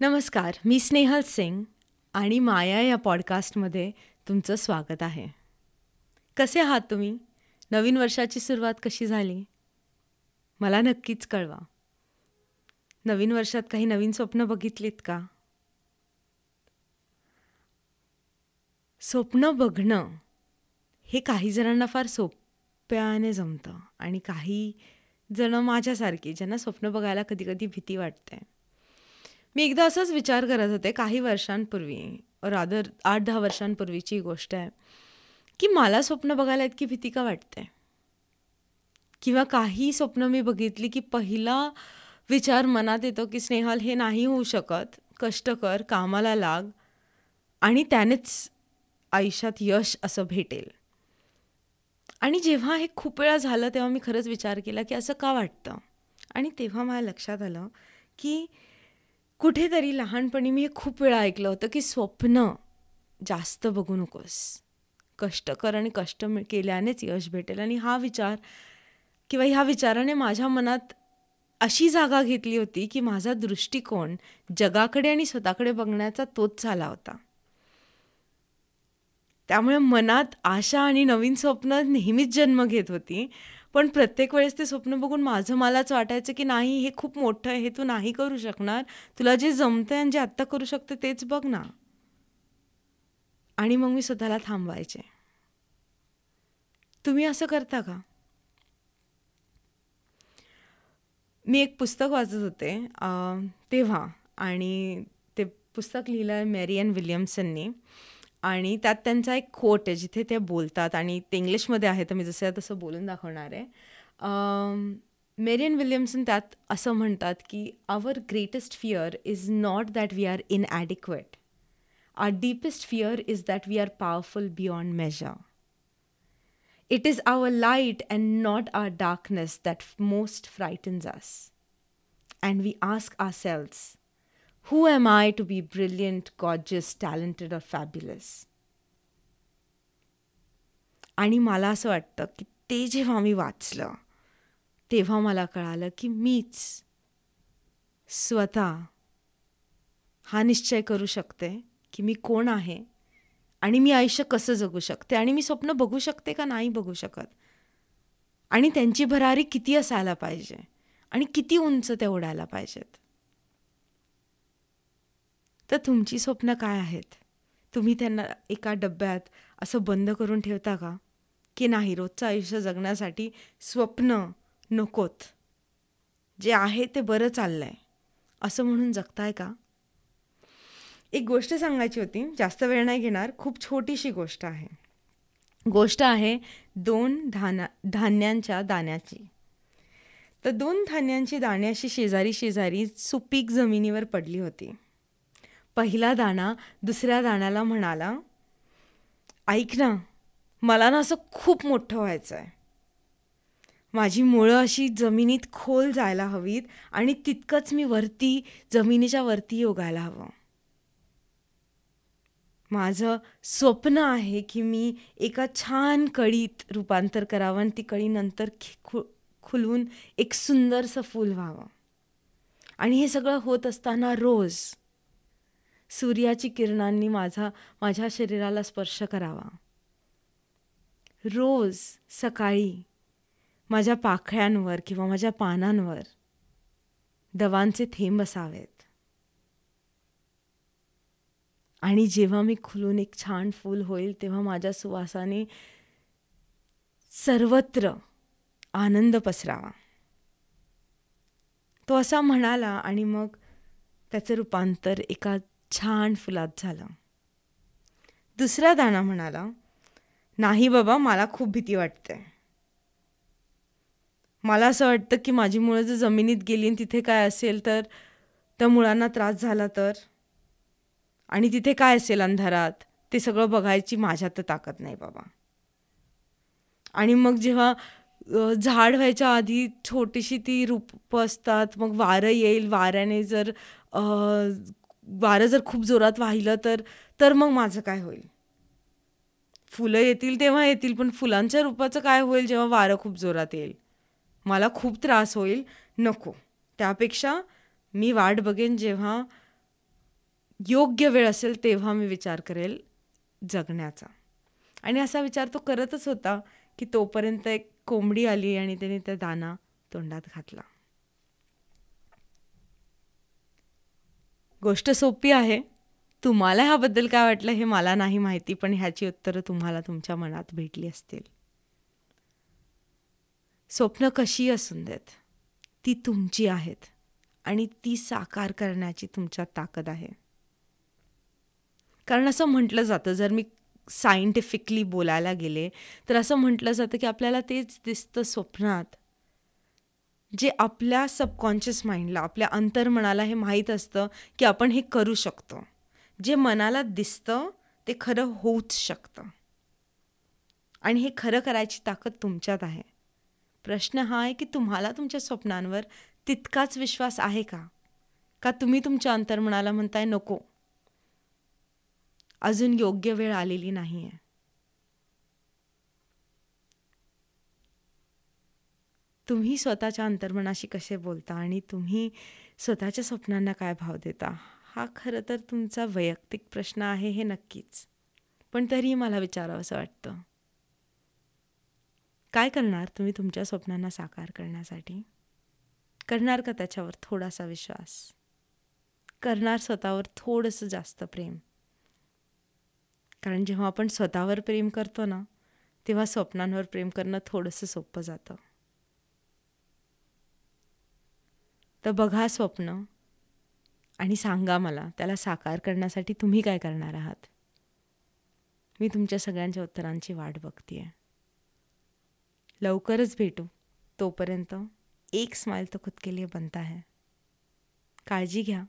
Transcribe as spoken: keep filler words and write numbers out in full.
नमस्कार, मी स्नेहल सिंग आणि माया या पॉडकास्टमध्ये तुमचं स्वागत आहे. कसे आहात तुम्ही? नवीन वर्षाची सुरुवात कशी झाली मला नक्कीच कळवा. नवीन वर्षात काही नवीन स्वप्न बघितलीत का? स्वप्न बघणं हे काही जणांना फार सोप्याने जमतं आणि काही जण माझ्यासारखी ज्यांना स्वप्न बघायला कधी कधी भीती वाटते. मी एकदा असंच विचार करत होते काही वर्षांपूर्वी, रादर आठ दहा वर्षांपूर्वीची गोष्ट आहे, की मला स्वप्न बघायला इतकी भीती का वाटते? किंवा काही स्वप्न मी बघितली की पहिला विचार मनात येतो की स्नेहल, हे नाही होऊ शकत, कष्ट कर, कामाला लाग आणि त्यानेच आयुष्यात यश असं भेटेल. आणि जेव्हा हे खूप वेळा झालं तेव्हा मी खरंच विचार केला की असं का वाटतं. आणि तेव्हा मला लक्षात आलं की कुठेतरी लहानपणी मी हे खूप वेळा ऐकलं होतं की स्वप्न जास्त बघू नकोस, कष्ट कर आणि कष्ट केल्यानेच यश भेटेल. आणि हा विचार किंवा ह्या विचाराने माझ्या मनात अशी जागा घेतली होती की माझा दृष्टिकोन जगाकडे आणि स्वतःकडे बघण्याचा तोच झाला होता. त्यामुळे मनात आशा आणि नवीन स्वप्न नेहमीच जन्म घेत होती, पण प्रत्येक वेळेस ते स्वप्न बघून माझं मलाच वाटायचं की नाही, हे खूप मोठं आहे, हे तू नाही करू शकणार, तुला जे जमतंय आणि जे आत्ता करू शकतं तेच बघ ना. आणि मग मी स्वतःला थांबवायचे. तुम्ही असं करता का? मी एक पुस्तक वाचत होते तेव्हा, आणि ते पुस्तक लिहिलं आहे मॅरियन विलियम्सननी, आणि त्यात त्यांचा एक कोट आहे जिथे ते बोलतात, आणि ते इंग्लिशमध्ये आहे तर मी जसं तसं बोलून दाखवणार आहे. मेरियन विलियम्सन त्यात असं म्हणतात की our greatest fear is not that we are inadequate, our deepest fear is that we are powerful beyond measure. It is our light and not our darkness that most frightens us, and we ask ourselves, Who am I to be brilliant, gorgeous, talented or fabulous? आणि मला असं वाटतं की ते जेव्हा मी वाचलं तेव्हा मला कळालं की मीच स्वतः हा निश्चय करू शकते की मी कोण आहे आणि मी आयुष्य कसं जगू शकते, आणि मी स्वप्न बघू शकते का नाही बघू शकत, आणि त्यांची भरारी किती असायला पाहिजे आणि किती उंच ते उडायला पाहिजेत. तर तुमची स्वप्न काय आहेत? तुम्ही त्यांना एका डब्यात असं बंद करून ठेवता का की नाही, रोजचं आयुष्य जगण्यासाठी स्वप्न नकोत, जे आहे ते बरं चाललं आहे असं म्हणून जगताय का? एक गोष्ट सांगायची होती, जास्त वेळ नाही घेणार, खूप छोटीशी गोष्ट आहे. गोष्ट आहे दोन धाना धान्यांच्या दाण्याची. तर दोन धान्यांची दाणे अशी शेजारी शेजारी सुपीक जमिनीवर पडली होती. पहिला दाणा दुसऱ्या दाण्याला म्हणाला, ऐक ना, मला ना असं खूप मोठं व्हायचं आहे, माझी मुळं अशी जमिनीत खोल जायला हवीत आणि तितकंच मी वरती जमिनीच्या वरती उगायला हवं. माझं स्वप्न आहे की मी एका छान कळीत रूपांतर करावं आणि ती कळी नंतर खु खुलून एक सुंदरसं फूल व्हावं. आणि हे सगळं होत असताना रोज सूर्याची किरणांनी माझा माझ्या शरीराला स्पर्श करावा, रोज सकाळी माझ्या पाखळ्यांवर किंवा माझ्या पानांवर दवांचे थेंब असावेत, आणि जेव्हा मी खुलून एक छान फूल होईल तेव्हा माझ्या सुवासाने सर्वत्र आनंद पसरावा. तो असा म्हणाला आणि मग त्याचं रूपांतर एका छान फुलात झालं. दुसरा दाणा म्हणाला, नाही बाबा, मला खूप भीती वाटते, मला असं वाटतं की माझी मुळं जर जमिनीत गेली आणि तिथे काय असेल तर त्या मुळांना त्रास झाला तर, आणि तिथे काय असेल अंधारात, ते सगळं बघायची माझ्यात तर ताकद नाही बाबा. आणि मग जेव्हा झाड व्हायच्या आधी छोटीशी ती रूपं असतात, मग वारं येईल, वाऱ्याने जर वारं जर खूप जोरात वाहिलं तर तर मग माझं काय होईल? फुलं येतील तेव्हा येतील, पण फुलांच्या रूपाचं काय होईल जेव्हा वारं खूप जोरात येईल? मला खूप त्रास होईल, नको. त्यापेक्षा मी वाट बघेन जेव्हा योग्य वेळ असेल तेव्हा मी विचार करेल जगण्याचा. आणि असा विचार तो करतच होता की तोपर्यंत एक कोंबडी आली आणि त्याने त्या दाना तोंडात घातला. गोष्ट सोपी आहे. तुम्हाला ह्याबद्दल काय वाटलं हे मला नाही माहिती, पण ह्याची उत्तरं तुम्हाला तुमच्या मनात भेटली असतील. स्वप्न कशी असून देत, ती तुमची आहेत आणि ती साकार करण्याची तुमच्यात ताकद आहे. कारण असं म्हटलं जातं, जर मी सायंटिफिकली बोलायला गेले तर असं म्हटलं जातं की आपल्याला तेच दिसतं स्वप्नात जे आपल्या सबकॉन्शियस माइंडला, आपल्या अंतर्मनाला हे माहीत असतं की आपण हे करू शकतो. जे मनाला दिसतं ते खरं होऊच शकतं आणि हे खरं करायची ताकद तुमच्यात आहे. प्रश्न हा आहे की तुम्हाला तुमच्या स्वप्नांवर तितकाच विश्वास आहे का, का तुम्ही तुमच्या अंतर्मनाला म्हणताय नको, अजून योग्य वेळ आलेली नाही आहे. तुम्ही स्वतःच्या अंतर्मनाशी कसे बोलता आणि तुम्ही स्वतःच्या स्वप्नांना काय भाव देता, हा खरं तर तुमचा वैयक्तिक प्रश्न आहे हे नक्कीच. पण तरीही मला विचारावंसं वाटतं, काय करणार तुम्ही तुमच्या स्वप्नांना साकार करण्यासाठी? करणार का त्याच्यावर थोडासा विश्वास? करणार स्वतःवर थोडंसं जास्त प्रेम? कारण जेव्हा आपण स्वतःवर प्रेम करतो ना, तेव्हा स्वप्नांवर प्रेम करणं थोडंसं सोपं जातं. तर बघा स्वप्न आणि सांगा मला त्याला साकार करण्यासाठी तुम्ही काय करणार आहात. मी तुमच्या सगळ्यांच्या उत्तरांची वाट बघतेय. लवकरच भेटू. तोपर्यंत एक स्माइल तो खुद के लिए बनता है. काळजी घ्या.